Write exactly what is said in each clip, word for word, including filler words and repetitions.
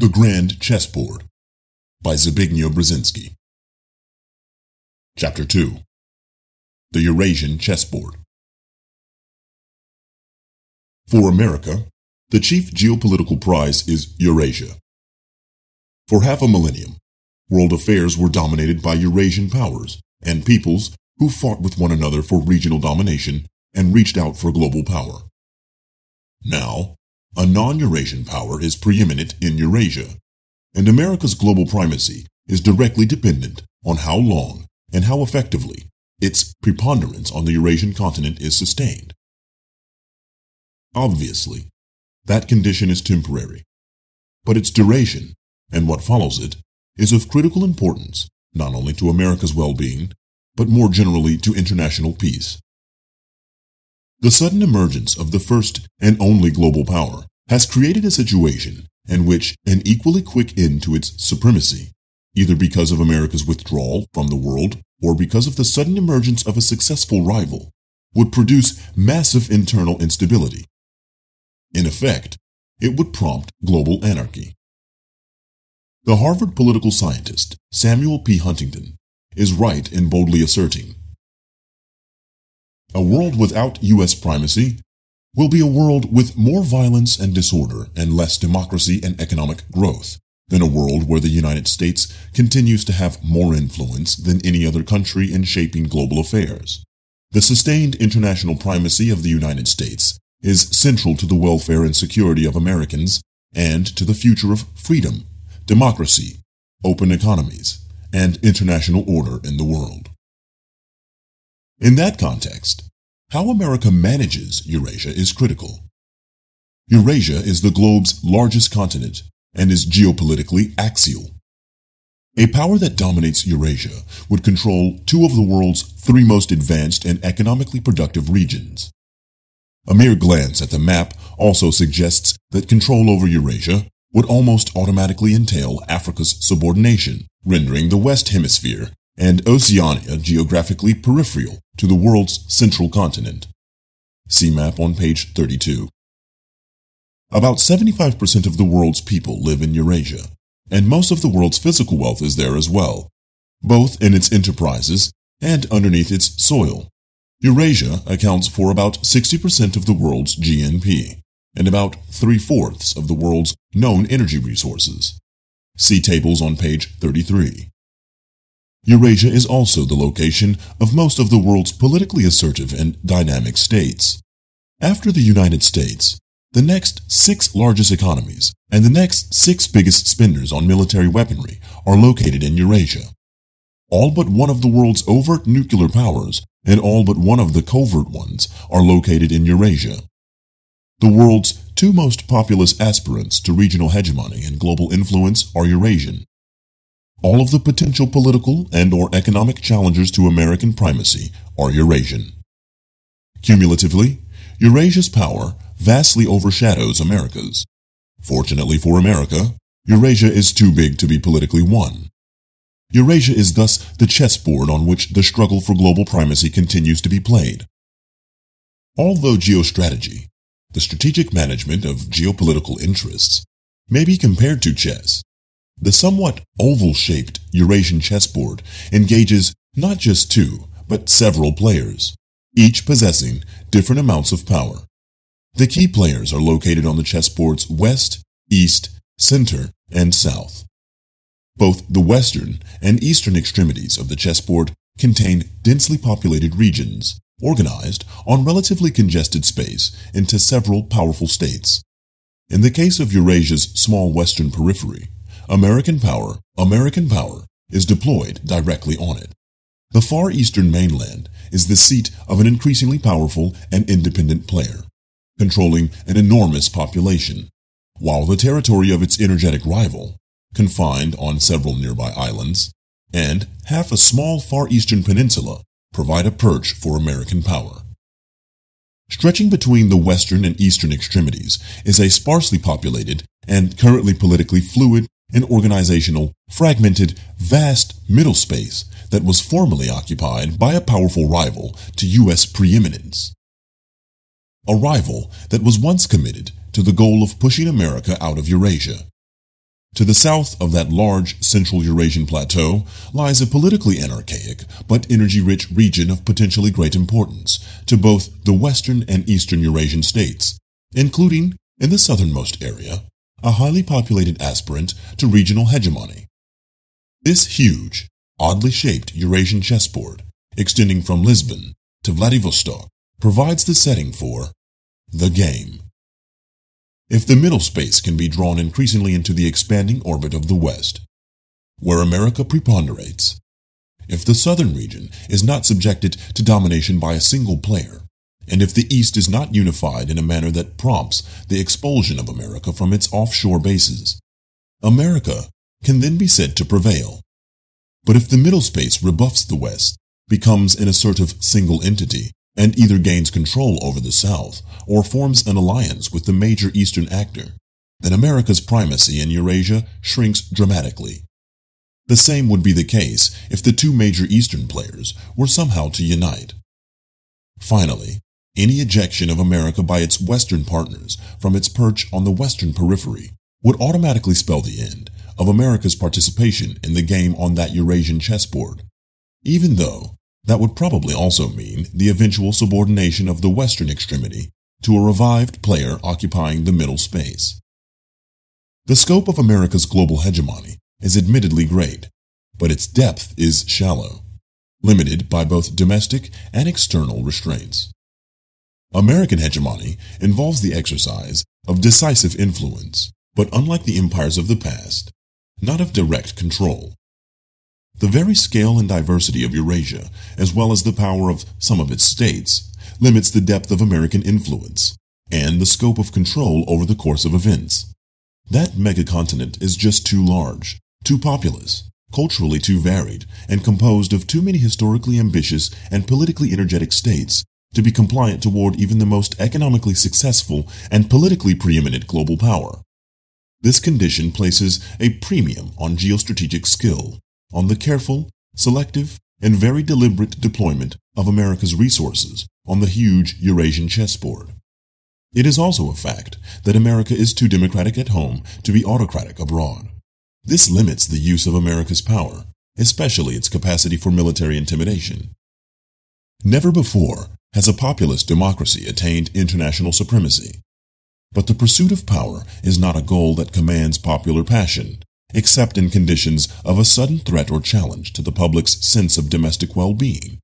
The Grand Chessboard by Zbigniew Brzezinski. Chapter two. The Eurasian Chessboard. For America, the chief geopolitical prize is Eurasia. For half a millennium, world affairs were dominated by Eurasian powers and peoples who fought with one another for regional domination and reached out for global power. Now, a non-Eurasian power is preeminent in Eurasia, and America's global primacy is directly dependent on how long and how effectively its preponderance on the Eurasian continent is sustained. Obviously, that condition is temporary, but its duration, and what follows it, is of critical importance not only to America's well-being, but more generally to international peace. The sudden emergence of the first and only global power has created a situation in which an equally quick end to its supremacy, either because of America's withdrawal from the world or because of the sudden emergence of a successful rival, would produce massive internal instability. In effect, it would prompt global anarchy. The Harvard political scientist Samuel P. Huntington is right in boldly asserting, "A world without U S primacy will be a world with more violence and disorder and less democracy and economic growth than a world where the United States continues to have more influence than any other country in shaping global affairs. The sustained international primacy of the United States is central to the welfare and security of Americans and to the future of freedom, democracy, open economies, and international order in the world." In that context, how America manages Eurasia is critical. Eurasia is the globe's largest continent and is geopolitically axial. A power that dominates Eurasia would control two of the world's three most advanced and economically productive regions. A mere glance at the map also suggests that control over Eurasia would almost automatically entail Africa's subordination, rendering the West Hemisphere and Oceania geographically peripheral to the world's central continent. See map on page thirty-two. About seventy-five percent of the world's people live in Eurasia, and most of the world's physical wealth is there as well, both in its enterprises and underneath its soil. Eurasia accounts for about sixty percent of the world's G N P, and about three-fourths of the world's known energy resources. See tables on page thirty-three. Eurasia is also the location of most of the world's politically assertive and dynamic states. After the United States, the next six largest economies and the next six biggest spenders on military weaponry are located in Eurasia. All but one of the world's overt nuclear powers and all but one of the covert ones are located in Eurasia. The world's two most populous aspirants to regional hegemony and global influence are Eurasian. All of the potential political and or economic challengers to American primacy are Eurasian. Cumulatively, Eurasia's power vastly overshadows America's. Fortunately for America, Eurasia is too big to be politically won. Eurasia is thus the chessboard on which the struggle for global primacy continues to be played. Although geostrategy, the strategic management of geopolitical interests, may be compared to chess, the somewhat oval-shaped Eurasian chessboard engages not just two, but several players, each possessing different amounts of power. The key players are located on the chessboard's west, east, center, and south. Both the western and eastern extremities of the chessboard contain densely populated regions, organized on relatively congested space into several powerful states. In the case of Eurasia's small western periphery, American power, American power, is deployed directly on it. The far eastern mainland is the seat of an increasingly powerful and independent player, controlling an enormous population, while the territory of its energetic rival, confined on several nearby islands, and half a small far eastern peninsula provide a perch for American power. Stretching between the western and eastern extremities is a sparsely populated and currently politically fluid an organizational, fragmented, vast middle space that was formerly occupied by a powerful rival to U S preeminence. A rival that was once committed to the goal of pushing America out of Eurasia. To the south of that large central Eurasian plateau lies a politically anarchaic but energy-rich region of potentially great importance to both the western and eastern Eurasian states, including, in the southernmost area, a highly populated aspirant to regional hegemony. This huge, oddly shaped Eurasian chessboard, extending from Lisbon to Vladivostok, provides the setting for the game. If the middle space can be drawn increasingly into the expanding orbit of the West, where America preponderates, if the southern region is not subjected to domination by a single player, and if the East is not unified in a manner that prompts the expulsion of America from its offshore bases, America can then be said to prevail. But if the middle space rebuffs the West, becomes an assertive single entity, and either gains control over the South or forms an alliance with the major Eastern actor, then America's primacy in Eurasia shrinks dramatically. The same would be the case if the two major Eastern players were somehow to unite. Finally, any ejection of America by its Western partners from its perch on the Western periphery would automatically spell the end of America's participation in the game on that Eurasian chessboard, even though that would probably also mean the eventual subordination of the western extremity to a revived player occupying the middle space. The scope of America's global hegemony is admittedly great, but its depth is shallow, limited by both domestic and external restraints. American hegemony involves the exercise of decisive influence, but unlike the empires of the past, not of direct control. The very scale and diversity of Eurasia, as well as the power of some of its states, limits the depth of American influence and the scope of control over the course of events. That megacontinent is just too large, too populous, culturally too varied, and composed of too many historically ambitious and politically energetic states to be compliant toward even the most economically successful and politically preeminent global power. This condition places a premium on geostrategic skill, on the careful, selective, and very deliberate deployment of America's resources on the huge Eurasian chessboard. It is also a fact that America is too democratic at home to be autocratic abroad. This limits the use of America's power, especially its capacity for military intimidation. Never before has a populist democracy attained international supremacy. But the pursuit of power is not a goal that commands popular passion, except in conditions of a sudden threat or challenge to the public's sense of domestic well-being.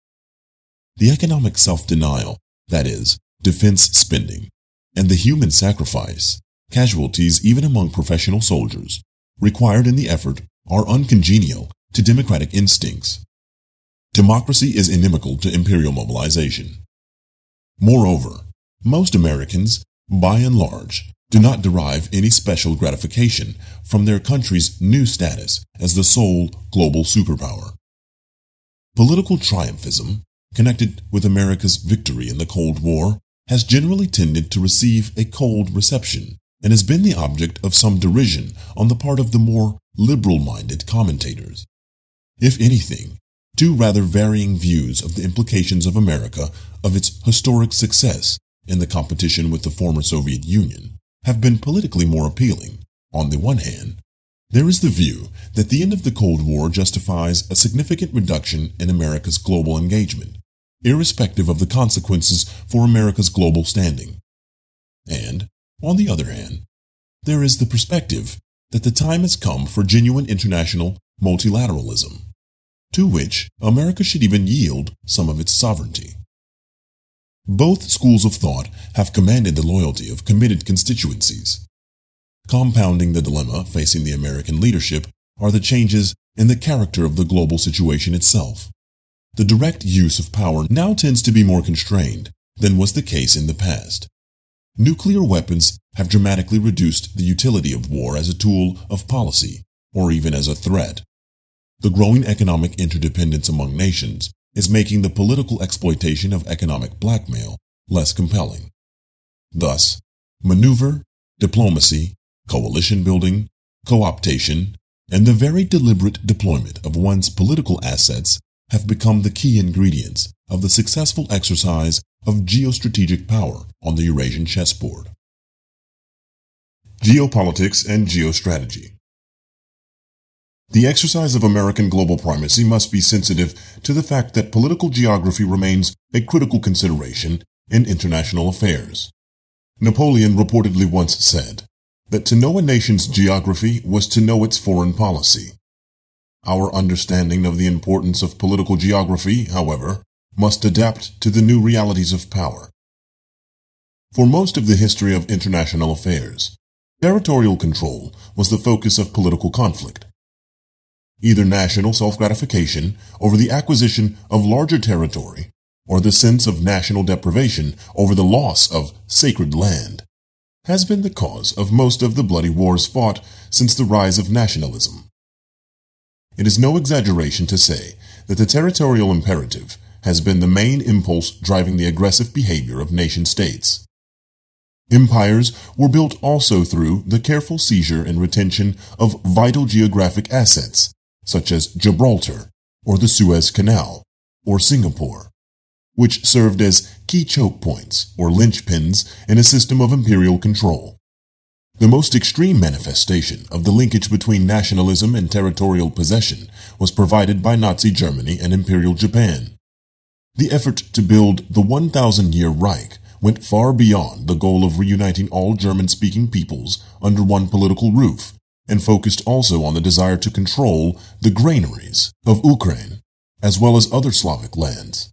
The economic self-denial, that is, defense spending, and the human sacrifice, casualties even among professional soldiers, required in the effort are uncongenial to democratic instincts. Democracy is inimical to imperial mobilization. Moreover, most Americans, by and large, do not derive any special gratification from their country's new status as the sole global superpower. Political triumphism, connected with America's victory in the Cold War, has generally tended to receive a cold reception and has been the object of some derision on the part of the more liberal-minded commentators. If anything, two rather varying views of the implications of America, of its historic success in the competition with the former Soviet Union, have been politically more appealing. On the one hand, there is the view that the end of the Cold War justifies a significant reduction in America's global engagement, irrespective of the consequences for America's global standing. And, on the other hand, there is the perspective that the time has come for genuine international multilateralism, to which America should even yield some of its sovereignty. Both schools of thought have commanded the loyalty of committed constituencies. Compounding the dilemma facing the American leadership are the changes in the character of the global situation itself. The direct use of power now tends to be more constrained than was the case in the past. Nuclear weapons have dramatically reduced the utility of war as a tool of policy, or even as a threat. The growing economic interdependence among nations is making the political exploitation of economic blackmail less compelling. Thus, maneuver, diplomacy, coalition building, co-optation, and the very deliberate deployment of one's political assets have become the key ingredients of the successful exercise of geostrategic power on the Eurasian chessboard. Geopolitics and geostrategy. The exercise of American global primacy must be sensitive to the fact that political geography remains a critical consideration in international affairs. Napoleon reportedly once said that to know a nation's geography was to know its foreign policy. Our understanding of the importance of political geography, however, must adapt to the new realities of power. For most of the history of international affairs, territorial control was the focus of political conflict. Either national self-gratification over the acquisition of larger territory or the sense of national deprivation over the loss of sacred land has been the cause of most of the bloody wars fought since the rise of nationalism. It is no exaggeration to say that the territorial imperative has been the main impulse driving the aggressive behavior of nation-states. Empires were built also through the careful seizure and retention of vital geographic assets, such as Gibraltar, or the Suez Canal, or Singapore, which served as key choke points or linchpins in a system of imperial control. The most extreme manifestation of the linkage between nationalism and territorial possession was provided by Nazi Germany and Imperial Japan. The effort to build the one thousand year Reich went far beyond the goal of reuniting all German-speaking peoples under one political roof, and focused also on the desire to control the granaries of Ukraine, as well as other Slavic lands,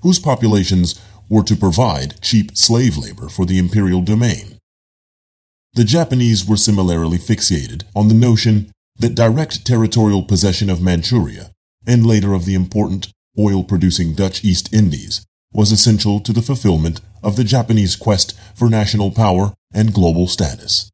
whose populations were to provide cheap slave labor for the imperial domain. The Japanese were similarly fixated on the notion that direct territorial possession of Manchuria, and later of the important oil-producing Dutch East Indies, was essential to the fulfillment of the Japanese quest for national power and global status.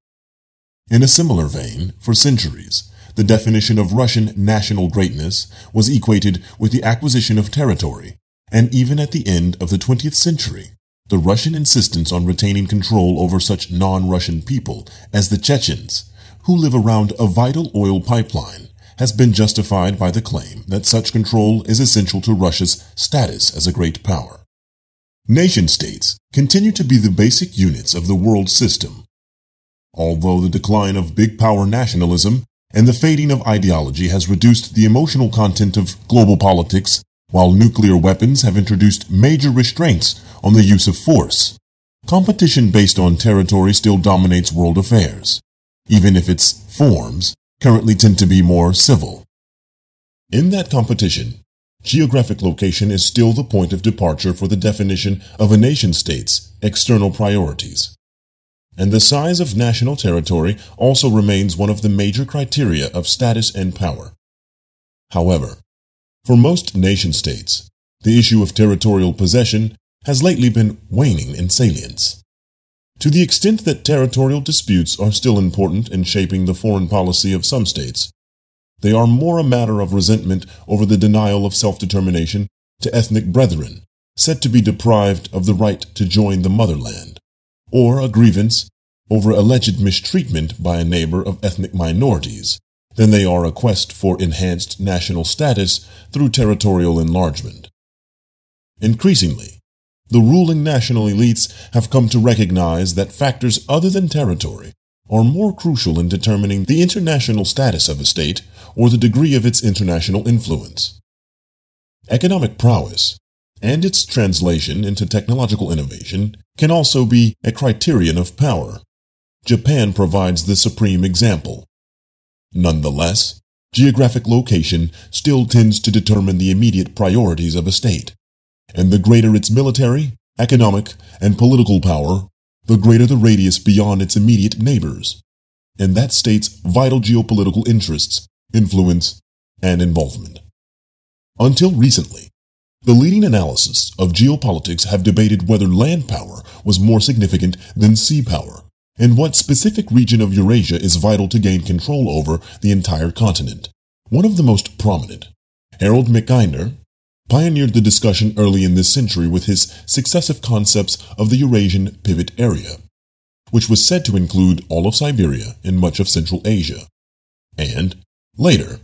In a similar vein, for centuries, the definition of Russian national greatness was equated with the acquisition of territory, and even at the end of the twentieth century, the Russian insistence on retaining control over such non-Russian people as the Chechens, who live around a vital oil pipeline, has been justified by the claim that such control is essential to Russia's status as a great power. Nation-states continue to be the basic units of the world system. Although the decline of big power nationalism and the fading of ideology has reduced the emotional content of global politics, while nuclear weapons have introduced major restraints on the use of force, competition based on territory still dominates world affairs, even if its forms currently tend to be more civil. In that competition, geographic location is still the point of departure for the definition of a nation-state's external priorities. And the size of national territory also remains one of the major criteria of status and power. However, for most nation-states, the issue of territorial possession has lately been waning in salience. To the extent that territorial disputes are still important in shaping the foreign policy of some states, they are more a matter of resentment over the denial of self-determination to ethnic brethren said to be deprived of the right to join the motherland, or a grievance over alleged mistreatment by a neighbor of ethnic minorities, than they are a quest for enhanced national status through territorial enlargement. Increasingly, the ruling national elites have come to recognize that factors other than territory are more crucial in determining the international status of a state or the degree of its international influence. Economic prowess and its translation into technological innovation can also be a criterion of power. Japan provides the supreme example. Nonetheless, geographic location still tends to determine the immediate priorities of a state, and the greater its military, economic, and political power, the greater the radius beyond its immediate neighbors, and that state's vital geopolitical interests, influence, and involvement. Until recently, the leading analysis of geopolitics have debated whether land power was more significant than sea power, and what specific region of Eurasia is vital to gain control over the entire continent. One of the most prominent, Harold Mackinder, pioneered the discussion early in this century with his successive concepts of the Eurasian pivot area, which was said to include all of Siberia and much of Central Asia, and, later,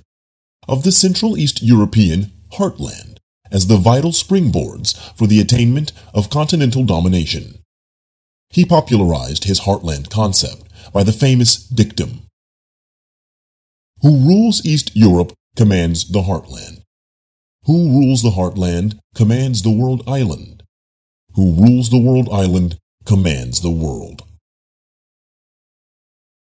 of the Central East European heartland as the vital springboards for the attainment of continental domination. He popularized his heartland concept by the famous dictum, Who rules East Europe commands the heartland. Who rules the heartland commands the world island. Who rules the world island commands the world.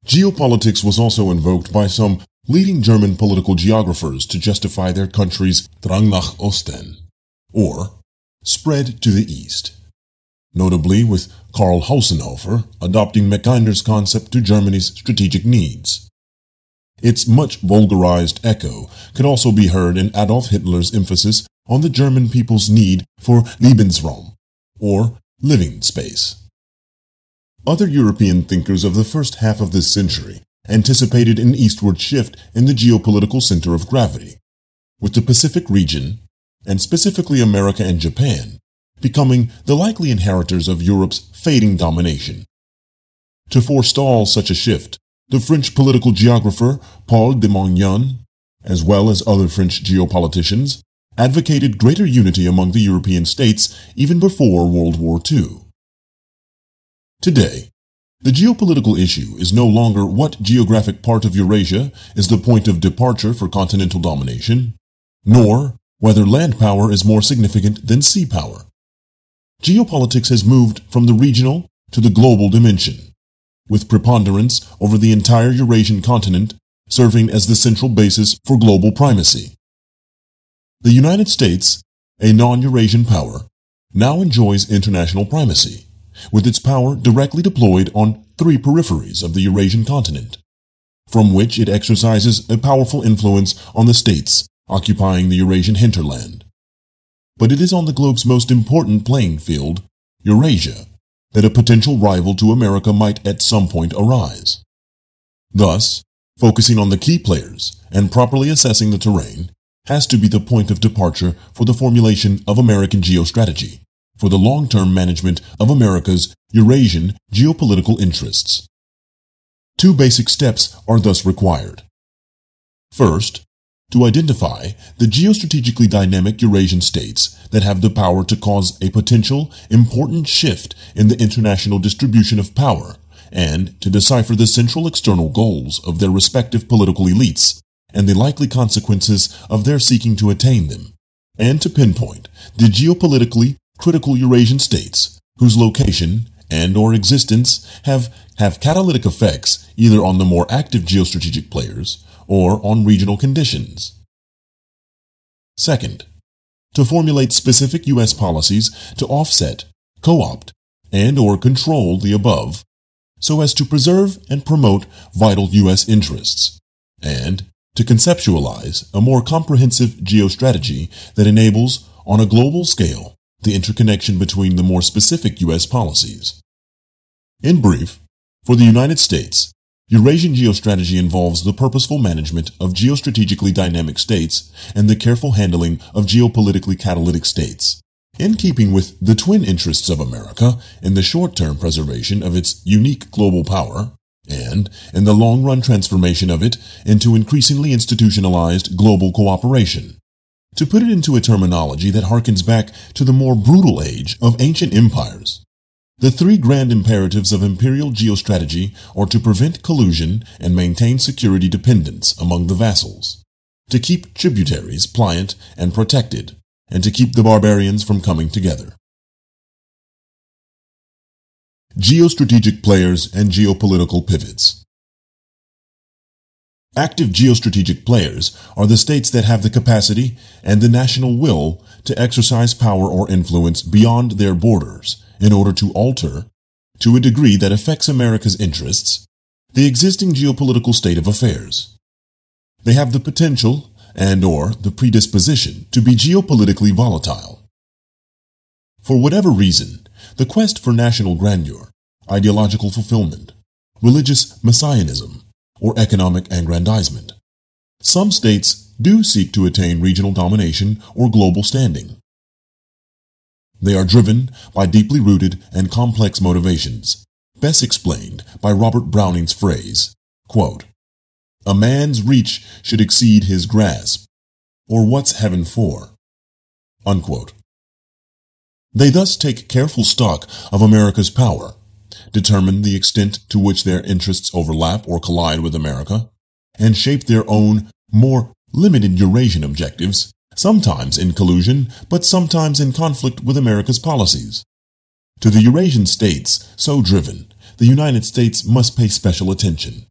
Geopolitics was also invoked by some leading German political geographers to justify their country's Drang nach Osten, or spread to the east, notably with Karl Haushofer adopting Mackinder's concept to Germany's strategic needs. Its much vulgarized echo could also be heard in Adolf Hitler's emphasis on the German people's need for Lebensraum, or living space. Other European thinkers of the first half of this century anticipated an eastward shift in the geopolitical center of gravity, with the Pacific region, and specifically America and Japan, becoming the likely inheritors of Europe's fading domination. To forestall such a shift, the French political geographer Paul de Monyane, as well as other French geopoliticians, advocated greater unity among the European states even before World War Two. Today, the geopolitical issue is no longer what geographic part of Eurasia is the point of departure for continental domination, nor whether land power is more significant than sea power. Geopolitics has moved from the regional to the global dimension, with preponderance over the entire Eurasian continent serving as the central basis for global primacy. The United States, a non-Eurasian power, now enjoys international primacy, with its power directly deployed on three peripheries of the Eurasian continent, from which it exercises a powerful influence on the states occupying the Eurasian hinterland. But it is on the globe's most important playing field, Eurasia, that a potential rival to America might at some point arise. Thus, focusing on the key players and properly assessing the terrain has to be the point of departure for the formulation of American geostrategy, for the long-term management of America's Eurasian geopolitical interests. Two basic steps are thus required. First, to identify the geostrategically dynamic Eurasian states that have the power to cause a potential important shift in the international distribution of power, and to decipher the central external goals of their respective political elites and the likely consequences of their seeking to attain them, and to pinpoint the geopolitically critical Eurasian states whose location and or existence have, have catalytic effects either on the more active geostrategic players or on regional conditions. Second, to formulate specific U S policies to offset, co-opt, and or control the above, so as to preserve and promote vital U S interests, and to conceptualize a more comprehensive geostrategy that enables, on a global scale, the interconnection between the more specific U S policies. In brief, for the United States, Eurasian geostrategy involves the purposeful management of geostrategically dynamic states and the careful handling of geopolitically catalytic states, in keeping with the twin interests of America in the short-term preservation of its unique global power and in the long-run transformation of it into increasingly institutionalized global cooperation. To put it into a terminology that harkens back to the more brutal age of ancient empires, the three grand imperatives of imperial geostrategy are to prevent collusion and maintain security dependence among the vassals, to keep tributaries pliant and protected, and to keep the barbarians from coming together. Geostrategic players and geopolitical pivots. Active geostrategic players are the states that have the capacity and the national will to exercise power or influence beyond their borders, in order to alter, to a degree that affects America's interests, the existing geopolitical state of affairs. They have the potential and or the predisposition to be geopolitically volatile. For whatever reason, the quest for national grandeur, ideological fulfillment, religious messianism, or economic aggrandizement, some states do seek to attain regional domination or global standing. They are driven by deeply rooted and complex motivations, best explained by Robert Browning's phrase, quote, "A man's reach should exceed his grasp, or what's heaven for?" unquote. They thus take careful stock of America's power, determine the extent to which their interests overlap or collide with America, and shape their own, more limited Eurasian objectives, sometimes in collusion, but sometimes in conflict with America's policies. To the Eurasian states so driven, the United States must pay special attention.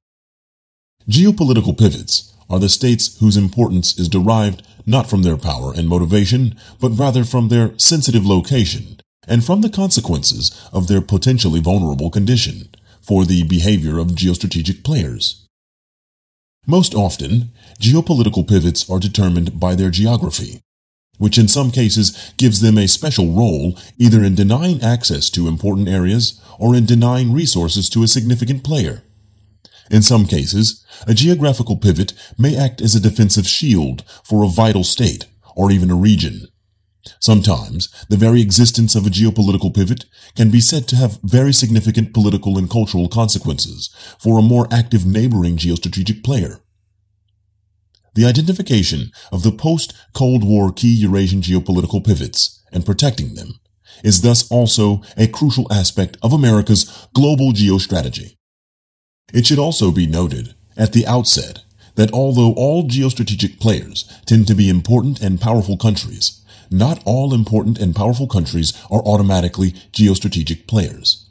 Geopolitical pivots are the states whose importance is derived not from their power and motivation, but rather from their sensitive location and from the consequences of their potentially vulnerable condition for the behavior of geostrategic players. Most often, geopolitical pivots are determined by their geography, which in some cases gives them a special role either in denying access to important areas or in denying resources to a significant player. In some cases, a geographical pivot may act as a defensive shield for a vital state or even a region. Sometimes, the very existence of a geopolitical pivot can be said to have very significant political and cultural consequences for a more active neighboring geostrategic player. The identification of the post-Cold War key Eurasian geopolitical pivots and protecting them is thus also a crucial aspect of America's global geostrategy. It should also be noted at the outset that although all geostrategic players tend to be important and powerful countries, not all important and powerful countries are automatically geostrategic players.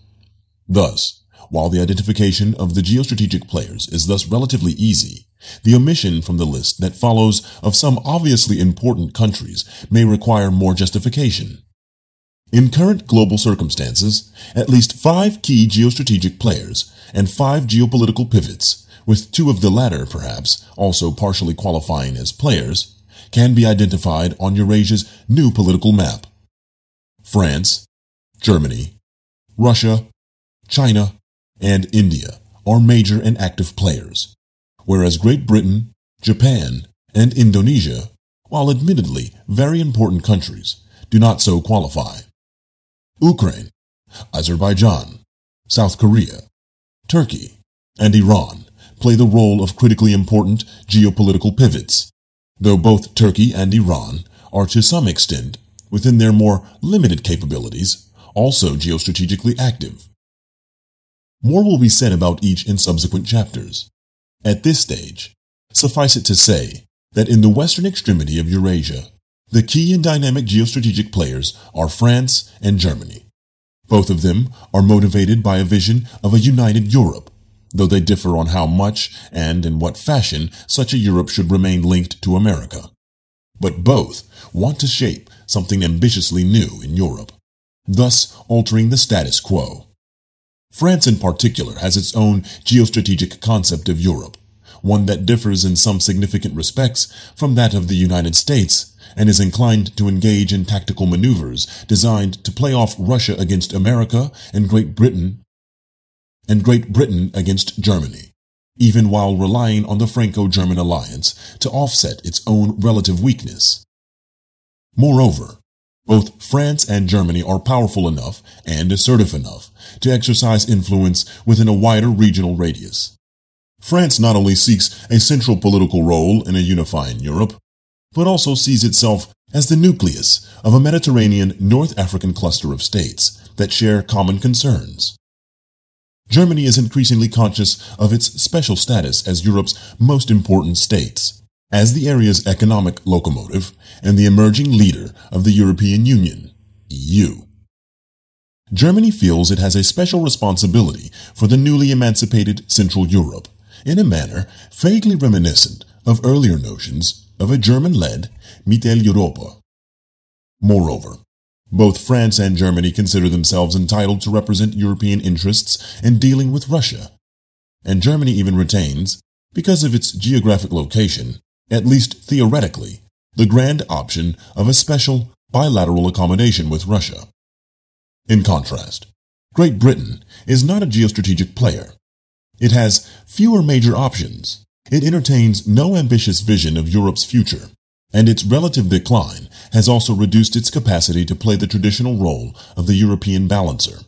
Thus, while the identification of the geostrategic players is thus relatively easy, the omission from the list that follows of some obviously important countries may require more justification. In current global circumstances, at least five key geostrategic players and five geopolitical pivots, with two of the latter perhaps also partially qualifying as players, can be identified on Eurasia's new political map. France, Germany, Russia, China, and India are major and active players, whereas Great Britain, Japan, and Indonesia, while admittedly very important countries, do not so qualify. Ukraine, Azerbaijan, South Korea, Turkey, and Iran play the role of critically important geopolitical pivots, though both Turkey and Iran are to some extent, within their more limited capabilities, also geostrategically active. More will be said about each in subsequent chapters. At this stage, suffice it to say that in the western extremity of Eurasia, the key and dynamic geostrategic players are France and Germany. Both of them are motivated by a vision of a united Europe, though they differ on how much and in what fashion such a Europe should remain linked to America. But both want to shape something ambitiously new in Europe, thus altering the status quo. France in particular has its own geostrategic concept of Europe, one that differs in some significant respects from that of the United States and is inclined to engage in tactical maneuvers designed to play off Russia against America and Great Britain and Great Britain against Germany, even while relying on the Franco-German alliance to offset its own relative weakness. Moreover, both France and Germany are powerful enough and assertive enough to exercise influence within a wider regional radius. France not only seeks a central political role in a unifying Europe, but also sees itself as the nucleus of a Mediterranean North African cluster of states that share common concerns. Germany is increasingly conscious of its special status as Europe's most important states, as the area's economic locomotive and the emerging leader of the European Union, E U. Germany feels it has a special responsibility for the newly emancipated Central Europe, in a manner vaguely reminiscent of earlier notions of a German-led Mitteleuropa. Moreover, both France and Germany consider themselves entitled to represent European interests in dealing with Russia, and Germany even retains, because of its geographic location, at least theoretically, the grand option of a special bilateral accommodation with Russia. In contrast, Great Britain is not a geostrategic player. It has fewer major options, it entertains no ambitious vision of Europe's future, and its relative decline has also reduced its capacity to play the traditional role of the European balancer.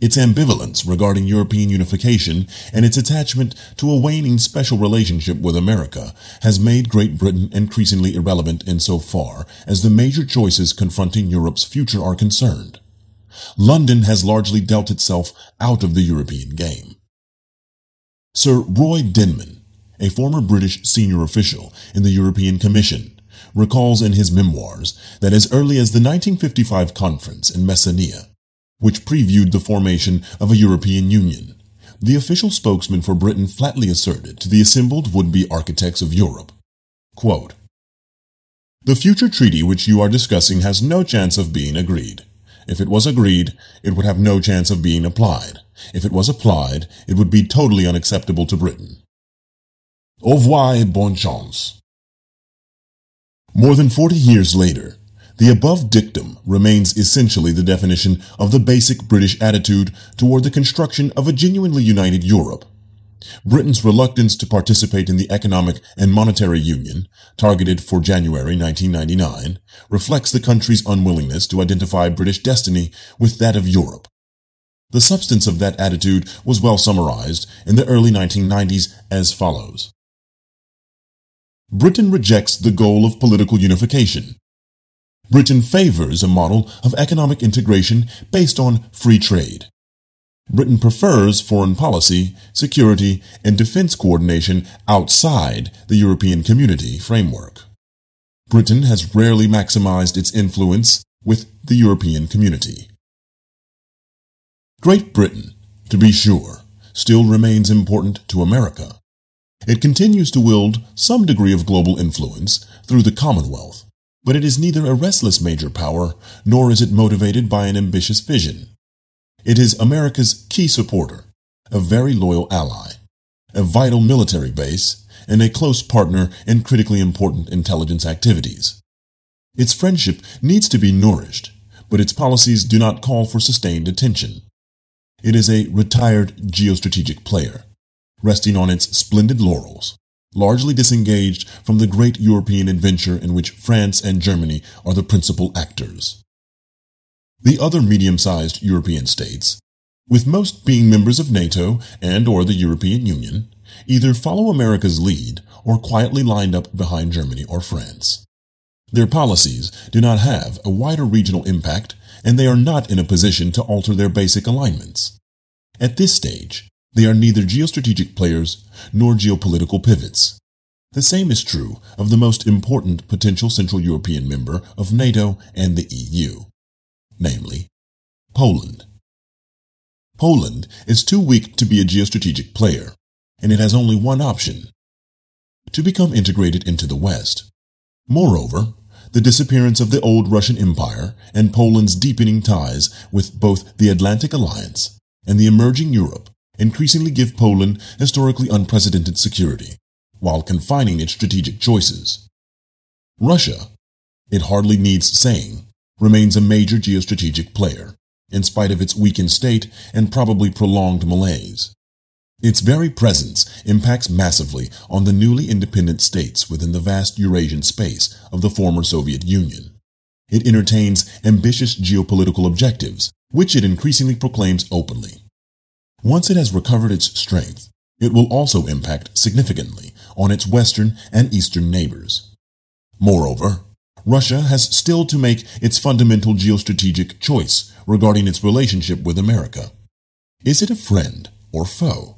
Its ambivalence regarding European unification and its attachment to a waning special relationship with America has made Great Britain increasingly irrelevant insofar as the major choices confronting Europe's future are concerned. London has largely dealt itself out of the European game. Sir Roy Denman, a former British senior official in the European Commission, recalls in his memoirs that as early as the nineteen fifty-five conference in Messenia, which previewed the formation of a European Union, the official spokesman for Britain flatly asserted to the assembled would-be architects of Europe, quote, "The future treaty which you are discussing has no chance of being agreed. If it was agreed, it would have no chance of being applied. If it was applied, it would be totally unacceptable to Britain. Au revoir et bonne chance." More than forty years later, the above dictum remains essentially the definition of the basic British attitude toward the construction of a genuinely united Europe. Britain's reluctance to participate in the Economic and Monetary Union, targeted for January nineteen ninety-nine, reflects the country's unwillingness to identify British destiny with that of Europe. The substance of that attitude was well summarized in the early nineteen nineties as follows. Britain rejects the goal of political unification. Britain favors a model of economic integration based on free trade. Britain prefers foreign policy, security, and defense coordination outside the European Community framework. Britain has rarely maximized its influence with the European Community. Great Britain, to be sure, still remains important to America. It continues to wield some degree of global influence through the Commonwealth, but it is neither a restless major power nor is it motivated by an ambitious vision. It is America's key supporter, a very loyal ally, a vital military base, and a close partner in critically important intelligence activities. Its friendship needs to be nourished, but its policies do not call for sustained attention. It is a retired geostrategic player, resting on its splendid laurels, largely disengaged from the great European adventure in which France and Germany are the principal actors. The other medium-sized European states, with most being members of NATO and or the European Union, either follow America's lead or quietly lined up behind Germany or France. Their policies do not have a wider regional impact, and they are not in a position to alter their basic alignments. At this stage, they are neither geostrategic players nor geopolitical pivots. The same is true of the most important potential Central European member of NATO and the E U. Namely, Poland. Poland is too weak to be a geostrategic player, and it has only one option: to become integrated into the West. Moreover, the disappearance of the old Russian Empire and Poland's deepening ties with both the Atlantic Alliance and the emerging Europe increasingly give Poland historically unprecedented security, while confining its strategic choices. Russia, it hardly needs saying, remains a major geostrategic player, in spite of its weakened state and probably prolonged malaise. Its very presence impacts massively on the newly independent states within the vast Eurasian space of the former Soviet Union. It entertains ambitious geopolitical objectives, which it increasingly proclaims openly. Once it has recovered its strength, it will also impact significantly on its western and eastern neighbors. Moreover, Russia has still to make its fundamental geostrategic choice regarding its relationship with America. Is it a friend or foe?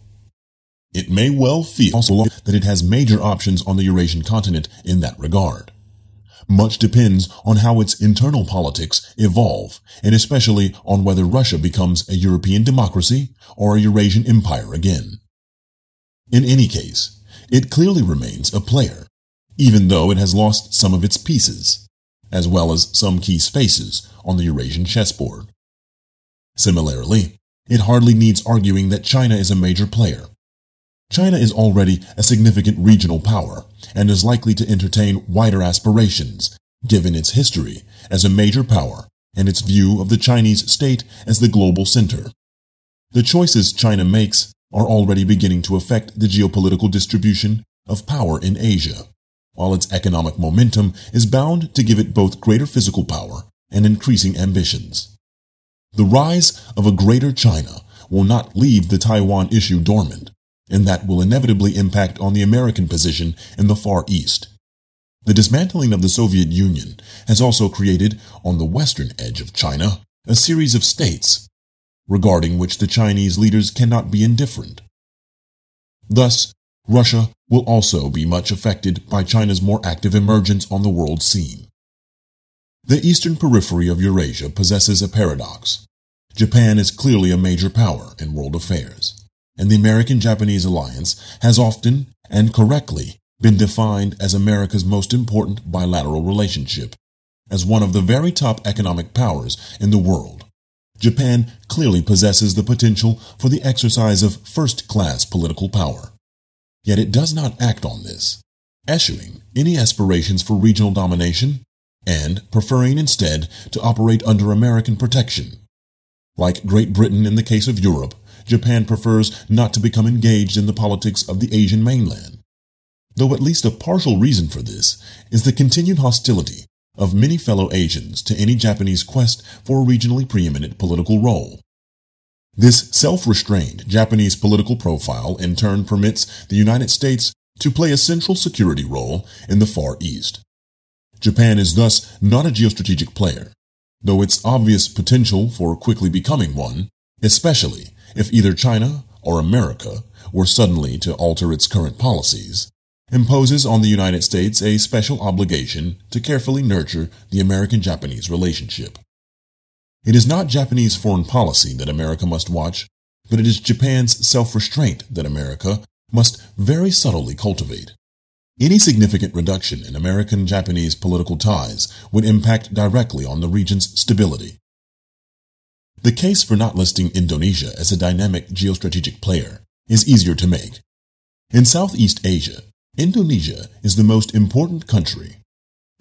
It may well feel also that it has major options on the Eurasian continent in that regard. Much depends on how its internal politics evolve, and especially on whether Russia becomes a European democracy or a Eurasian empire again. In any case, it clearly remains a player, even though it has lost some of its pieces, as well as some key spaces on the Eurasian chessboard. Similarly, it hardly needs arguing that China is a major player. China is already a significant regional power and is likely to entertain wider aspirations, given its history as a major power and its view of the Chinese state as the global center. The choices China makes are already beginning to affect the geopolitical distribution of power in Asia, while its economic momentum is bound to give it both greater physical power and increasing ambitions. The rise of a greater China will not leave the Taiwan issue dormant, and that will inevitably impact on the American position in the Far East. The dismantling of the Soviet Union has also created, on the western edge of China, a series of states, regarding which the Chinese leaders cannot be indifferent. Thus, Russia will also be much affected by China's more active emergence on the world scene. The eastern periphery of Eurasia possesses a paradox. Japan is clearly a major power in world affairs, and the American-Japanese alliance has often, and correctly, been defined as America's most important bilateral relationship. As one of the very top economic powers in the world, Japan clearly possesses the potential for the exercise of first-class political power. Yet it does not act on this, eschewing any aspirations for regional domination and preferring instead to operate under American protection. Like Great Britain in the case of Europe, Japan prefers not to become engaged in the politics of the Asian mainland, though at least a partial reason for this is the continued hostility of many fellow Asians to any Japanese quest for a regionally preeminent political role. This self-restrained Japanese political profile in turn permits the United States to play a central security role in the Far East. Japan is thus not a geostrategic player, though its obvious potential for quickly becoming one, especially if either China or America were suddenly to alter its current policies, imposes on the United States a special obligation to carefully nurture the American-Japanese relationship. It is not Japanese foreign policy that America must watch, but it is Japan's self-restraint that America must very subtly cultivate. Any significant reduction in American-Japanese political ties would impact directly on the region's stability. The case for not listing Indonesia as a dynamic geostrategic player is easier to make. In Southeast Asia, Indonesia is the most important country,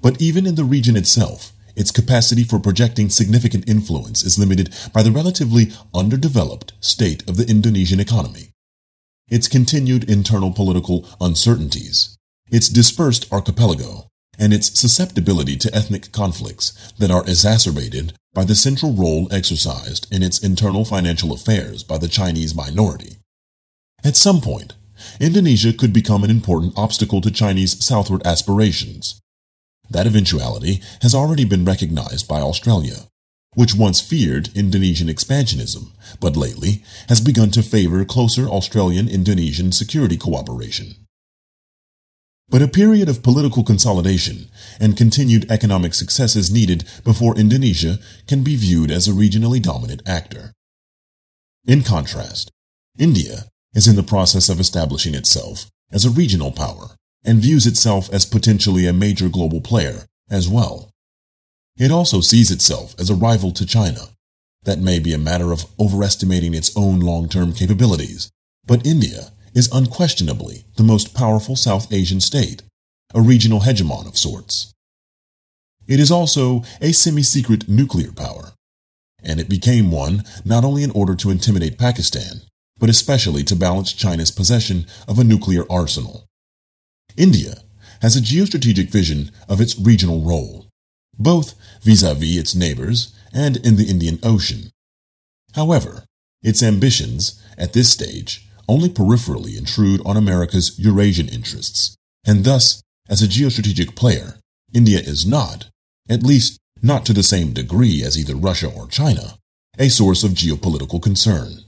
but even in the region itself, its capacity for projecting significant influence is limited by the relatively underdeveloped state of the Indonesian economy, its continued internal political uncertainties, its dispersed archipelago, and its susceptibility to ethnic conflicts that are exacerbated by the central role exercised in its internal financial affairs by the Chinese minority. At some point, Indonesia could become an important obstacle to Chinese southward aspirations. That eventuality has already been recognized by Australia, which once feared Indonesian expansionism, but lately has begun to favor closer Australian-Indonesian security cooperation. But a period of political consolidation and continued economic success is needed before Indonesia can be viewed as a regionally dominant actor. In contrast, India is in the process of establishing itself as a regional power and views itself as potentially a major global player as well. It also sees itself as a rival to China. That may be a matter of overestimating its own long-term capabilities, but India is unquestionably the most powerful South Asian state, a regional hegemon of sorts. It is also a semi-secret nuclear power, and it became one not only in order to intimidate Pakistan, but especially to balance China's possession of a nuclear arsenal. India has a geostrategic vision of its regional role, both vis-à-vis its neighbors and in the Indian Ocean. However, its ambitions, at this stage, only peripherally intrude on America's Eurasian interests, and thus, as a geostrategic player, India is not, at least not to the same degree as either Russia or China, a source of geopolitical concern.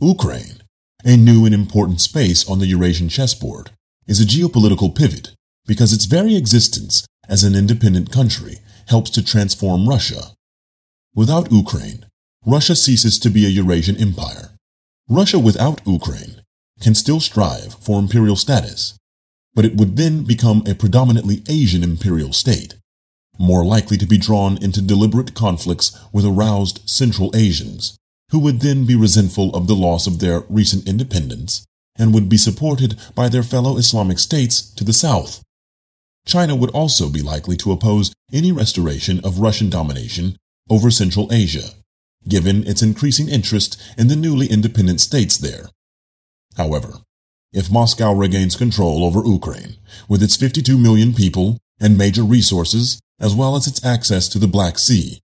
Ukraine, a new and important space on the Eurasian chessboard, is a geopolitical pivot because its very existence as an independent country helps to transform Russia. Without Ukraine, Russia ceases to be a Eurasian empire. Russia without Ukraine can still strive for imperial status, but it would then become a predominantly Asian imperial state, more likely to be drawn into deliberate conflicts with aroused Central Asians, who would then be resentful of the loss of their recent independence and would be supported by their fellow Islamic states to the south. China would also be likely to oppose any restoration of Russian domination over Central Asia, given its increasing interest in the newly independent states there. However, if Moscow regains control over Ukraine, with its fifty-two million people and major resources, as well as its access to the Black Sea,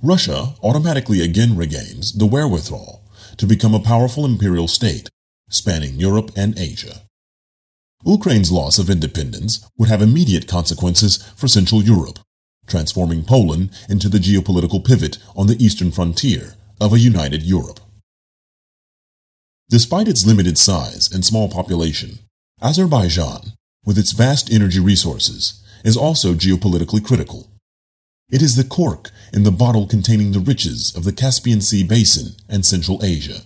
Russia automatically again regains the wherewithal to become a powerful imperial state, spanning Europe and Asia. Ukraine's loss of independence would have immediate consequences for Central Europe, transforming Poland into the geopolitical pivot on the eastern frontier of a united Europe. Despite its limited size and small population, Azerbaijan, with its vast energy resources, is also geopolitically critical. It is the cork in the bottle containing the riches of the Caspian Sea basin and Central Asia.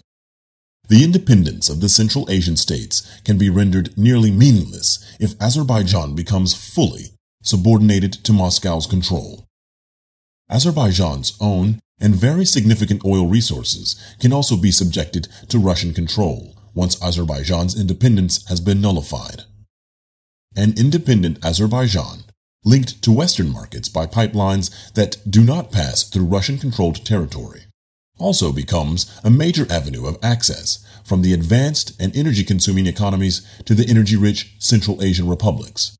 The independence of the Central Asian states can be rendered nearly meaningless if Azerbaijan becomes fully subordinated to Moscow's control. Azerbaijan's own and very significant oil resources can also be subjected to Russian control once Azerbaijan's independence has been nullified. An independent Azerbaijan, linked to Western markets by pipelines that do not pass through Russian-controlled territory, also becomes a major avenue of access from the advanced and energy-consuming economies to the energy-rich Central Asian republics.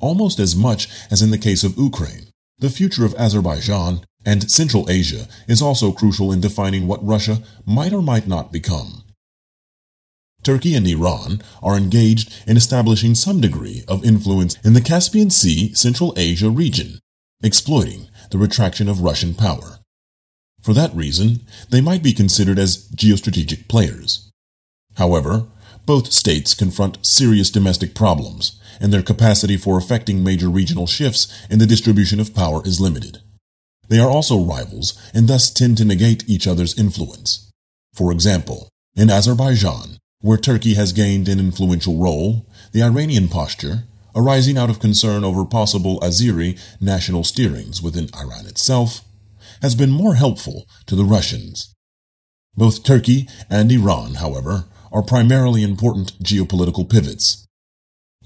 Almost as much as in the case of Ukraine, the future of Azerbaijan and Central Asia is also crucial in defining what Russia might or might not become. Turkey and Iran are engaged in establishing some degree of influence in the Caspian Sea, Central Asia region, exploiting the retraction of Russian power. For that reason, they might be considered as geostrategic players. However, both states confront serious domestic problems, and their capacity for affecting major regional shifts in the distribution of power is limited. They are also rivals and thus tend to negate each other's influence. For example, in Azerbaijan, where Turkey has gained an influential role, the Iranian posture, arising out of concern over possible Azeri national steerings within Iran itself, has been more helpful to the Russians. Both Turkey and Iran, however, are primarily important geopolitical pivots.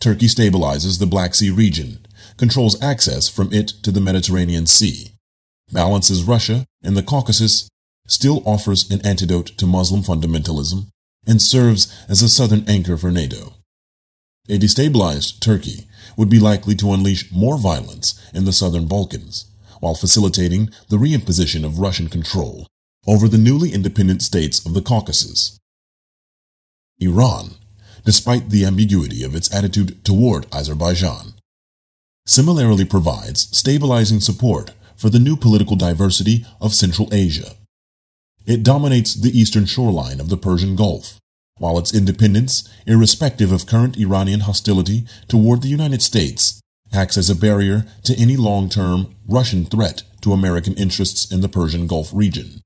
Turkey stabilizes the Black Sea region, controls access from it to the Mediterranean Sea, balances Russia and the Caucasus, still offers an antidote to Muslim fundamentalism, and serves as a southern anchor for NATO. A destabilized Turkey would be likely to unleash more violence in the southern Balkans, while facilitating the reimposition of Russian control over the newly independent states of the Caucasus. Iran, despite the ambiguity of its attitude toward Azerbaijan, similarly provides stabilizing support for the new political diversity of Central Asia. It dominates the eastern shoreline of the Persian Gulf, while its independence, irrespective of current Iranian hostility toward the United States, acts as a barrier to any long-term Russian threat to American interests in the Persian Gulf region.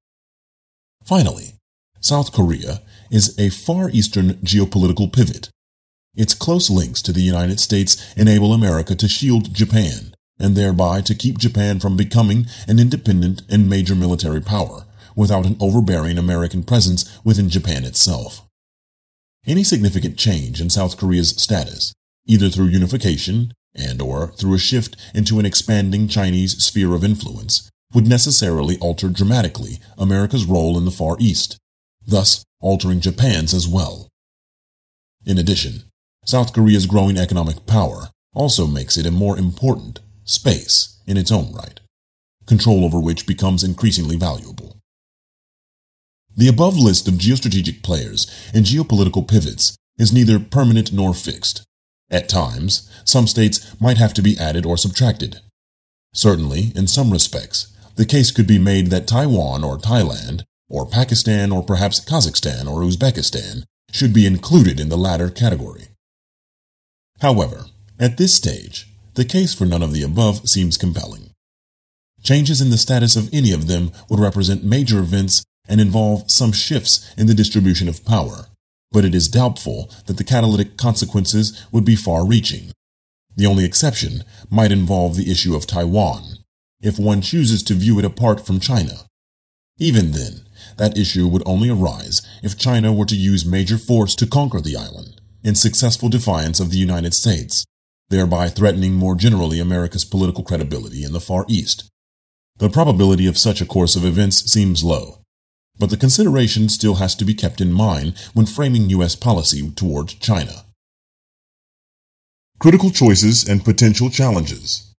Finally, South Korea is a Far Eastern geopolitical pivot. Its close links to the United States enable America to shield Japan, and thereby to keep Japan from becoming an independent and major military power without an overbearing American presence within Japan itself. Any significant change in South Korea's status, either through unification and or through a shift into an expanding Chinese sphere of influence, would necessarily alter dramatically America's role in the Far East, thus altering Japan's as well. In addition, South Korea's growing economic power also makes it a more important space in its own right, control over which becomes increasingly valuable. The above list of geostrategic players and geopolitical pivots is neither permanent nor fixed. At times, some states might have to be added or subtracted. Certainly, in some respects, the case could be made that Taiwan or Thailand, or Pakistan or perhaps Kazakhstan or Uzbekistan, should be included in the latter category. However, at this stage, the case for none of the above seems compelling. Changes in the status of any of them would represent major events and involve some shifts in the distribution of power, but it is doubtful that the catalytic consequences would be far-reaching. The only exception might involve the issue of Taiwan, if one chooses to view it apart from China. Even then, that issue would only arise if China were to use major force to conquer the island, in successful defiance of the United States, thereby threatening more generally America's political credibility in the Far East. The probability of such a course of events seems low, but the consideration still has to be kept in mind when framing U S policy toward China. Critical choices and potential challenges.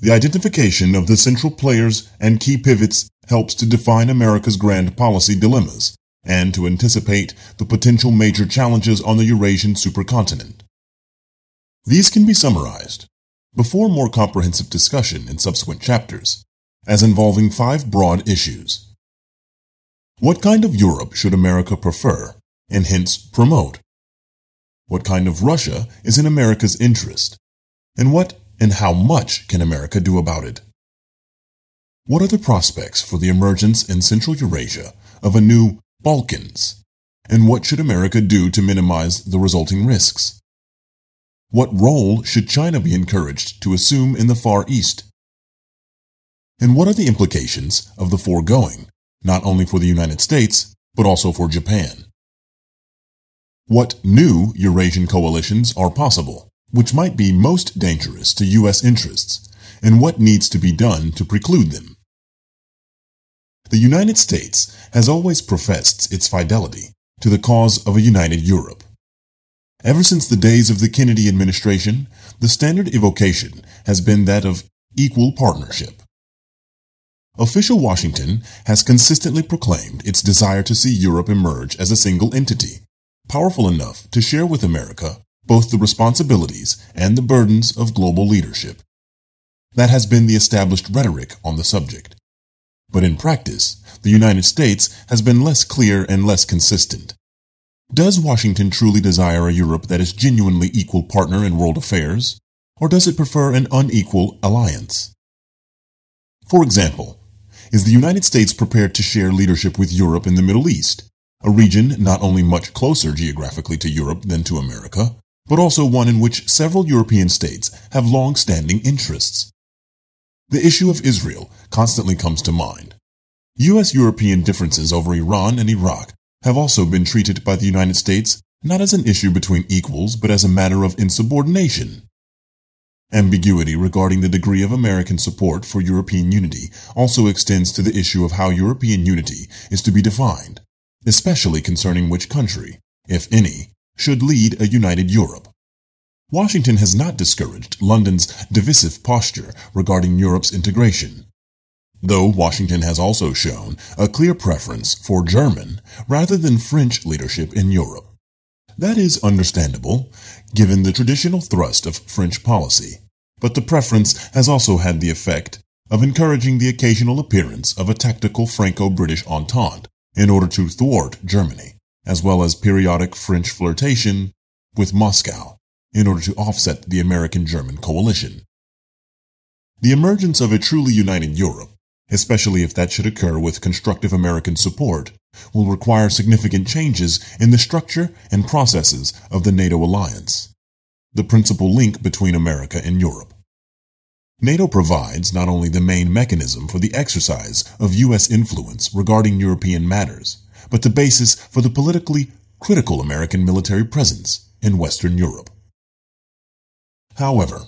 The identification of the central players and key pivots helps to define America's grand policy dilemmas and to anticipate the potential major challenges on the Eurasian supercontinent. These can be summarized, before more comprehensive discussion in subsequent chapters, as involving five broad issues. What kind of Europe should America prefer, and hence promote? What kind of Russia is in America's interest? And what and how much can America do about it? What are the prospects for the emergence in Central Eurasia of a new Balkans? And what should America do to minimize the resulting risks? What role should China be encouraged to assume in the Far East? And what are the implications of the foregoing, not only for the United States, but also for Japan? What new Eurasian coalitions are possible, which might be most dangerous to U S interests, and what needs to be done to preclude them? The United States has always professed its fidelity to the cause of a united Europe. Ever since the days of the Kennedy administration, the standard evocation has been that of equal partnership. Official Washington has consistently proclaimed its desire to see Europe emerge as a single entity, powerful enough to share with America both the responsibilities and the burdens of global leadership. That has been the established rhetoric on the subject. But in practice, the United States has been less clear and less consistent. Does Washington truly desire a Europe that is genuinely equal partner in world affairs, or does it prefer an unequal alliance? For example, is the United States prepared to share leadership with Europe in the Middle East, a region not only much closer geographically to Europe than to America, but also one in which several European states have long-standing interests? The issue of Israel constantly comes to mind. U S-European differences over Iran and Iraq have also been treated by the United States not as an issue between equals, but as a matter of insubordination. Ambiguity regarding the degree of American support for European unity also extends to the issue of how European unity is to be defined, especially concerning which country, if any, should lead a united Europe. Washington has not discouraged London's divisive posture regarding Europe's integration, though Washington has also shown a clear preference for German rather than French leadership in Europe. That is understandable, given the traditional thrust of French policy, but the preference has also had the effect of encouraging the occasional appearance of a tactical Franco-British entente in order to thwart Germany, as well as periodic French flirtation with Moscow in order to offset the American-German coalition. The emergence of a truly united Europe, especially if that should occur with constructive American support, will require significant changes in the structure and processes of the NATO alliance, the principal link between America and Europe. NATO provides not only the main mechanism for the exercise of U S influence regarding European matters, but the basis for the politically critical American military presence in Western Europe. However,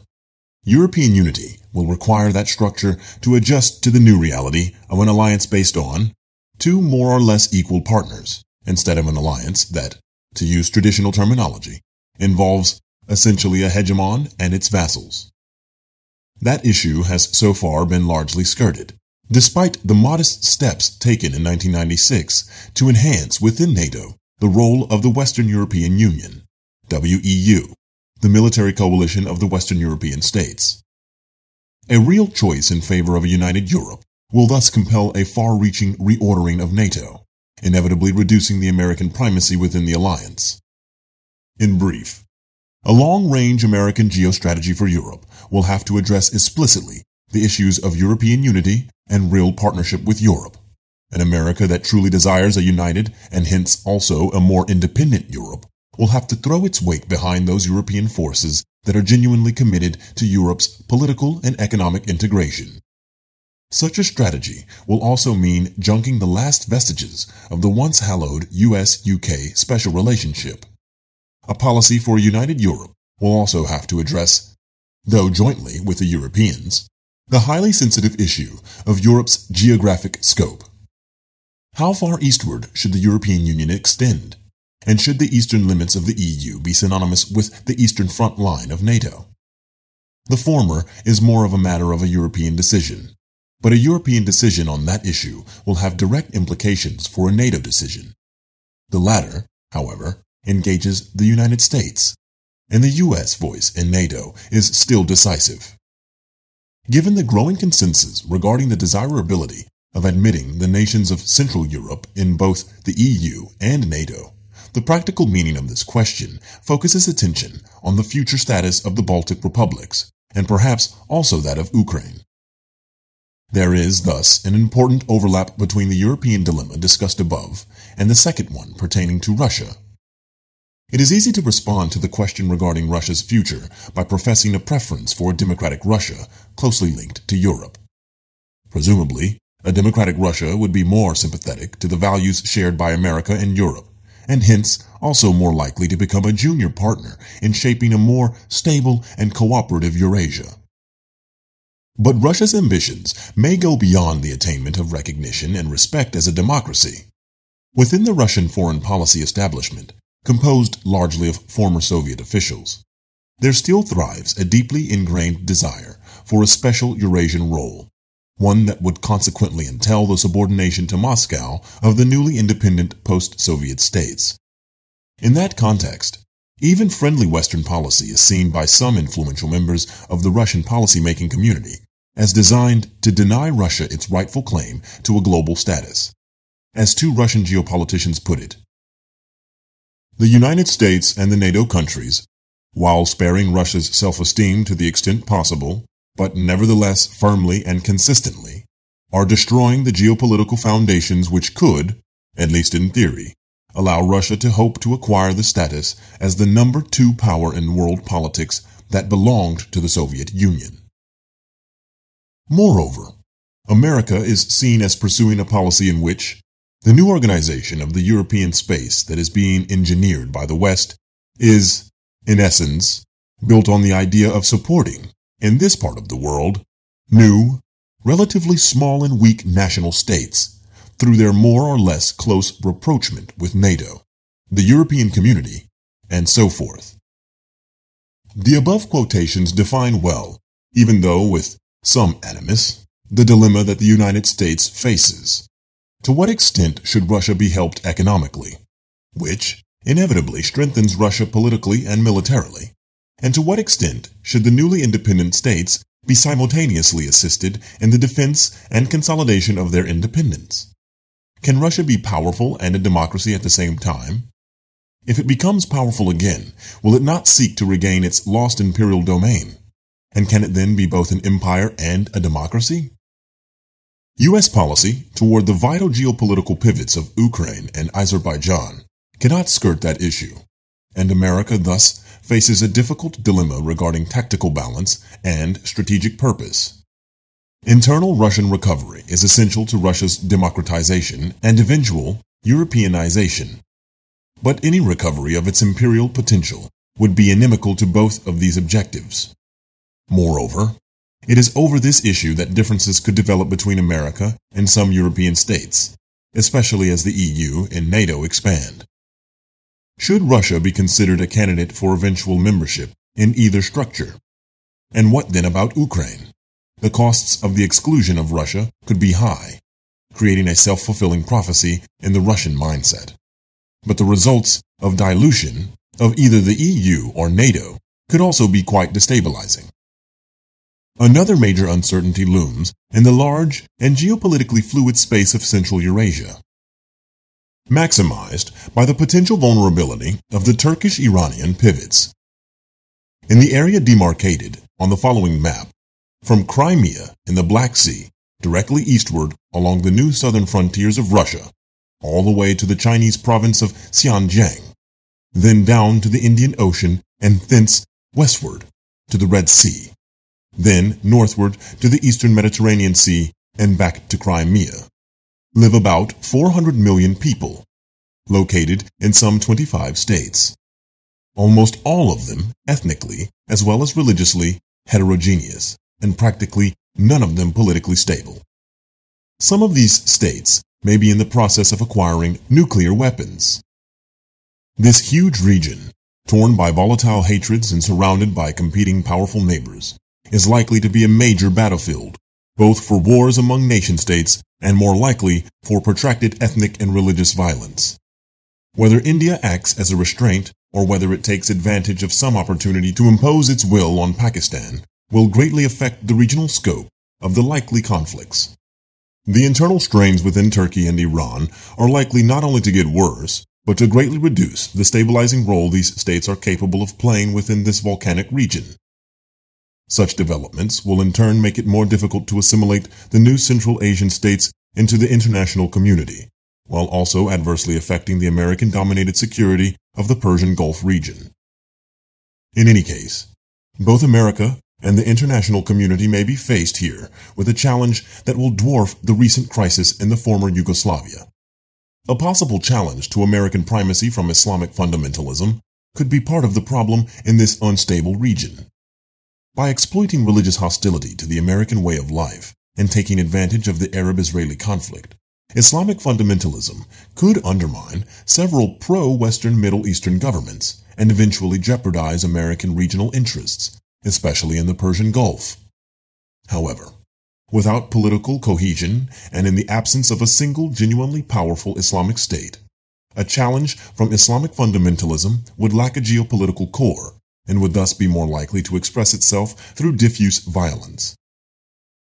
European unity will require that structure to adjust to the new reality of an alliance based on two more or less equal partners, instead of an alliance that, to use traditional terminology, involves essentially a hegemon and its vassals. That issue has so far been largely skirted, despite the modest steps taken in nineteen ninety-six to enhance within NATO the role of the Western European Union, W E U, the military coalition of the Western European states. A real choice in favor of a united Europe will thus compel a far-reaching reordering of NATO, inevitably reducing the American primacy within the alliance. In brief, a long-range American geostrategy for Europe will have to address explicitly the issues of European unity and real partnership with Europe. An America that truly desires a united, and hence also a more independent Europe, will have to throw its weight behind those European forces that are genuinely committed to Europe's political and economic integration. Such a strategy will also mean junking the last vestiges of the once hallowed U S U K special relationship. A policy for a united Europe will also have to address, though jointly with the Europeans, the highly sensitive issue of Europe's geographic scope. How far eastward should the European Union extend, and should the eastern limits of the E U be synonymous with the eastern front line of NATO? The former is more of a matter of a European decision. But a European decision on that issue will have direct implications for a NATO decision. The latter, however, engages the United States, and the U S voice in NATO is still decisive. Given the growing consensus regarding the desirability of admitting the nations of Central Europe in both the E U and NATO, the practical meaning of this question focuses attention on the future status of the Baltic republics, and perhaps also that of Ukraine. There is, thus, an important overlap between the European dilemma discussed above and the second one pertaining to Russia. It is easy to respond to the question regarding Russia's future by professing a preference for a democratic Russia closely linked to Europe. Presumably, a democratic Russia would be more sympathetic to the values shared by America and Europe, and hence also more likely to become a junior partner in shaping a more stable and cooperative Eurasia. But Russia's ambitions may go beyond the attainment of recognition and respect as a democracy. Within the Russian foreign policy establishment, composed largely of former Soviet officials, there still thrives a deeply ingrained desire for a special Eurasian role, one that would consequently entail the subordination to Moscow of the newly independent post-Soviet states. In that context, even friendly Western policy is seen by some influential members of the Russian policymaking community as designed to deny Russia its rightful claim to a global status. As two Russian geopoliticians put it, "The United States and the NATO countries, while sparing Russia's self-esteem to the extent possible, but nevertheless firmly and consistently, are destroying the geopolitical foundations which could, at least in theory, allow Russia to hope to acquire the status as the number two power in world politics that belonged to the Soviet Union." Moreover, America is seen as pursuing a policy in which the new organization of the European space that is being engineered by the West is, in essence, built on the idea of supporting, in this part of the world, new, relatively small and weak national states through their more or less close rapprochement with NATO, the European Community, and so forth. The above quotations define well, even though with some animus, the dilemma that the United States faces. To what extent should Russia be helped economically, which inevitably strengthens Russia politically and militarily, and to what extent should the newly independent states be simultaneously assisted in the defense and consolidation of their independence? Can Russia be powerful and a democracy at the same time? If it becomes powerful again, will it not seek to regain its lost imperial domain? And can it then be both an empire and a democracy? U S policy toward the vital geopolitical pivots of Ukraine and Azerbaijan cannot skirt that issue, and America thus faces a difficult dilemma regarding tactical balance and strategic purpose. Internal Russian recovery is essential to Russia's democratization and eventual Europeanization, but any recovery of its imperial potential would be inimical to both of these objectives. Moreover, it is over this issue that differences could develop between America and some European states, especially as the E U and NATO expand. Should Russia be considered a candidate for eventual membership in either structure? And what then about Ukraine? The costs of the exclusion of Russia could be high, creating a self-fulfilling prophecy in the Russian mindset. But the results of dilution of either the E U or NATO could also be quite destabilizing. Another major uncertainty looms in the large and geopolitically fluid space of Central Eurasia, maximized by the potential vulnerability of the Turkish-Iranian pivots. In the area demarcated on the following map, from Crimea in the Black Sea, directly eastward along the new southern frontiers of Russia, all the way to the Chinese province of Xinjiang, then down to the Indian Ocean and thence westward to the Red Sea, then northward to the eastern Mediterranean Sea and back to Crimea, live about four hundred million people, located in some twenty-five states, almost all of them ethnically as well as religiously heterogeneous, and practically none of them politically stable. Some of these states may be in the process of acquiring nuclear weapons. This huge region, torn by volatile hatreds and surrounded by competing powerful neighbors, is likely to be a major battlefield, both for wars among nation-states and more likely for protracted ethnic and religious violence. Whether India acts as a restraint or whether it takes advantage of some opportunity to impose its will on Pakistan will greatly affect the regional scope of the likely conflicts. The internal strains within Turkey and Iran are likely not only to get worse, but to greatly reduce the stabilizing role these states are capable of playing within this volcanic region. Such developments will in turn make it more difficult to assimilate the new Central Asian states into the international community, while also adversely affecting the American-dominated security of the Persian Gulf region. In any case, both America and the international community may be faced here with a challenge that will dwarf the recent crisis in the former Yugoslavia. A possible challenge to American primacy from Islamic fundamentalism could be part of the problem in this unstable region. By exploiting religious hostility to the American way of life and taking advantage of the Arab-Israeli conflict, Islamic fundamentalism could undermine several pro-Western Middle Eastern governments and eventually jeopardize American regional interests, especially in the Persian Gulf. However, without political cohesion and in the absence of a single genuinely powerful Islamic state, a challenge from Islamic fundamentalism would lack a geopolitical core and would thus be more likely to express itself through diffuse violence.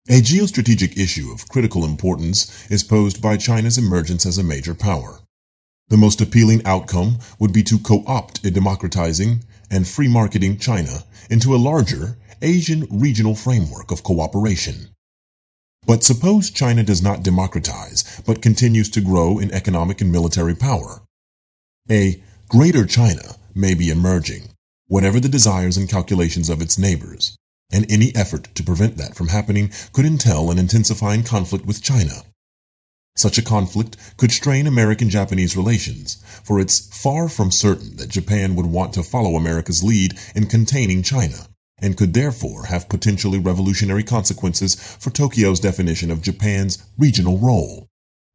A geostrategic issue of critical importance is posed by China's emergence as a major power. The most appealing outcome would be to co-opt a democratizing and free-marketing China into a larger Asian regional framework of cooperation. But suppose China does not democratize, but continues to grow in economic and military power. A greater China may be emerging, whatever the desires and calculations of its neighbors, and any effort to prevent that from happening could entail an intensifying conflict with China. Such a conflict could strain American-Japanese relations, for it's far from certain that Japan would want to follow America's lead in containing China, and could therefore have potentially revolutionary consequences for Tokyo's definition of Japan's regional role,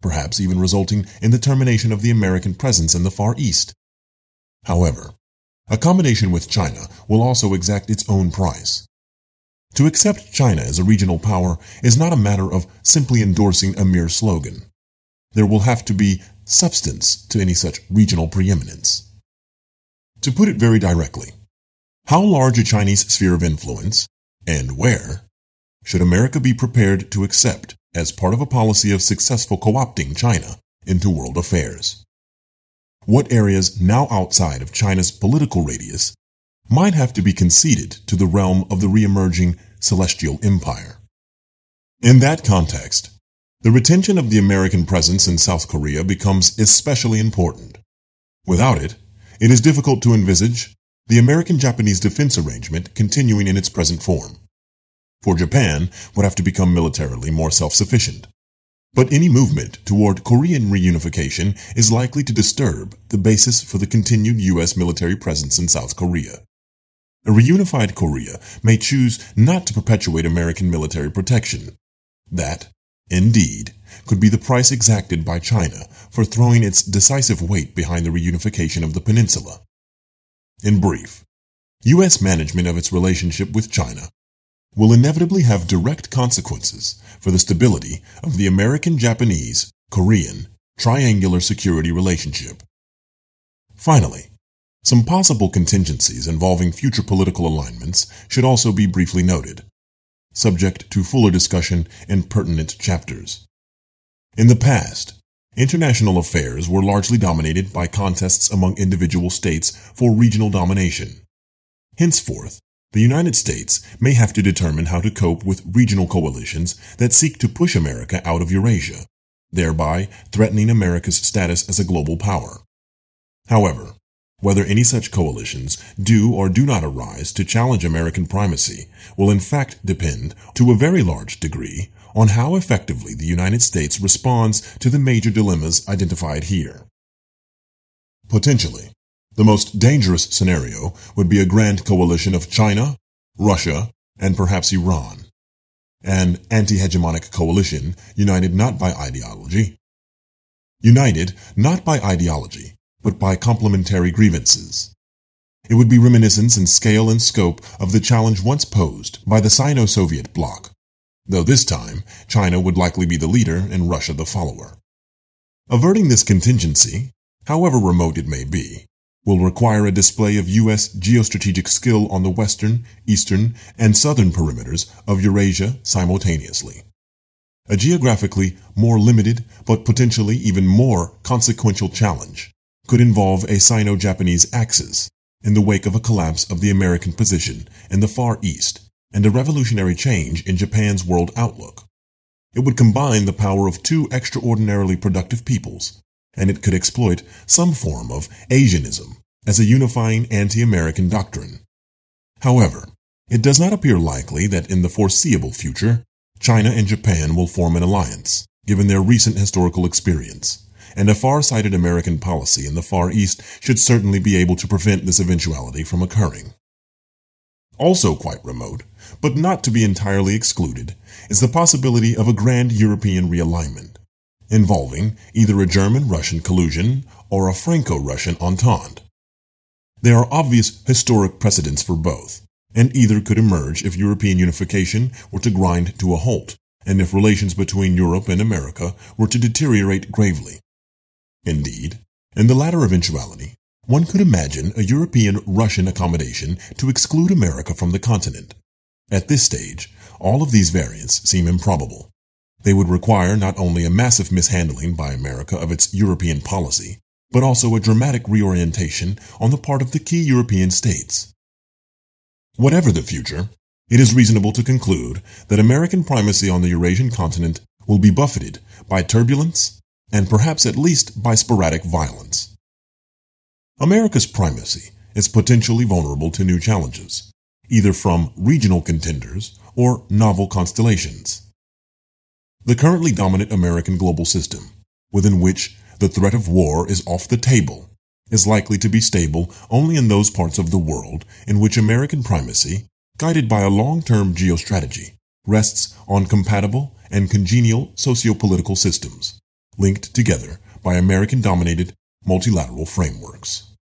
perhaps even resulting in the termination of the American presence in the Far East. However, accommodation with China will also exact its own price. To accept China as a regional power is not a matter of simply endorsing a mere slogan. There will have to be substance to any such regional preeminence. To put it very directly, how large a Chinese sphere of influence, and where, should America be prepared to accept as part of a policy of successful co-opting China into world affairs? What areas now outside of China's political radius might have to be conceded to the realm of the re-emerging Celestial Empire? In that context, the retention of the American presence in South Korea becomes especially important. Without it, it is difficult to envisage the American-Japanese defense arrangement continuing in its present form, for Japan would have to become militarily more self-sufficient. But any movement toward Korean reunification is likely to disturb the basis for the continued U S military presence in South Korea. A reunified Korea may choose not to perpetuate American military protection. That, indeed, could be the price exacted by China for throwing its decisive weight behind the reunification of the peninsula. In brief, U S management of its relationship with China will inevitably have direct consequences for the stability of the American-Japanese-Korean triangular security relationship. Finally, some possible contingencies involving future political alignments should also be briefly noted, subject to fuller discussion in pertinent chapters. In the past, international affairs were largely dominated by contests among individual states for regional domination. Henceforth, the United States may have to determine how to cope with regional coalitions that seek to push America out of Eurasia, thereby threatening America's status as a global power. However, whether any such coalitions do or do not arise to challenge American primacy will in fact depend, to a very large degree, on how effectively the United States responds to the major dilemmas identified here. Potentially, the most dangerous scenario would be a grand coalition of China, Russia, and perhaps Iran. An anti-hegemonic coalition united not by ideology. United not by ideology, but by complementary grievances. It would be reminiscent in scale and scope of the challenge once posed by the Sino-Soviet bloc, though this time China would likely be the leader and Russia the follower. Averting this contingency, however remote it may be, will require a display of U S geostrategic skill on the western, eastern, and southern perimeters of Eurasia simultaneously. a geographically more limited but potentially even more consequential challenge could involve a Sino-Japanese axis in the wake of a collapse of the American position in the Far East and a revolutionary change in Japan's world outlook. It would combine the power of two extraordinarily productive peoples, and it could exploit some form of Asianism as a unifying anti-American doctrine. However, it does not appear likely that in the foreseeable future, China and Japan will form an alliance, given their recent historical experience, and a far-sighted American policy in the Far East should certainly be able to prevent this eventuality from occurring. Also quite remote, but not to be entirely excluded, is the possibility of a grand European realignment, involving either a German-Russian collusion or a Franco-Russian entente. There are obvious historic precedents for both, and either could emerge if European unification were to grind to a halt, and if relations between Europe and America were to deteriorate gravely. Indeed, in the latter eventuality, one could imagine a European-Russian accommodation to exclude America from the continent. At this stage, all of these variants seem improbable. They would require not only a massive mishandling by America of its European policy, but also a dramatic reorientation on the part of the key European states. Whatever the future, it is reasonable to conclude that American primacy on the Eurasian continent will be buffeted by turbulence and perhaps at least by sporadic violence. America's primacy is potentially vulnerable to new challenges, either from regional contenders or novel constellations. The currently dominant American global system, within which the threat of war is off the table, is likely to be stable only in those parts of the world in which American primacy, guided by a long-term geostrategy, rests on compatible and congenial socio-political systems, linked together by American-dominated multilateral frameworks.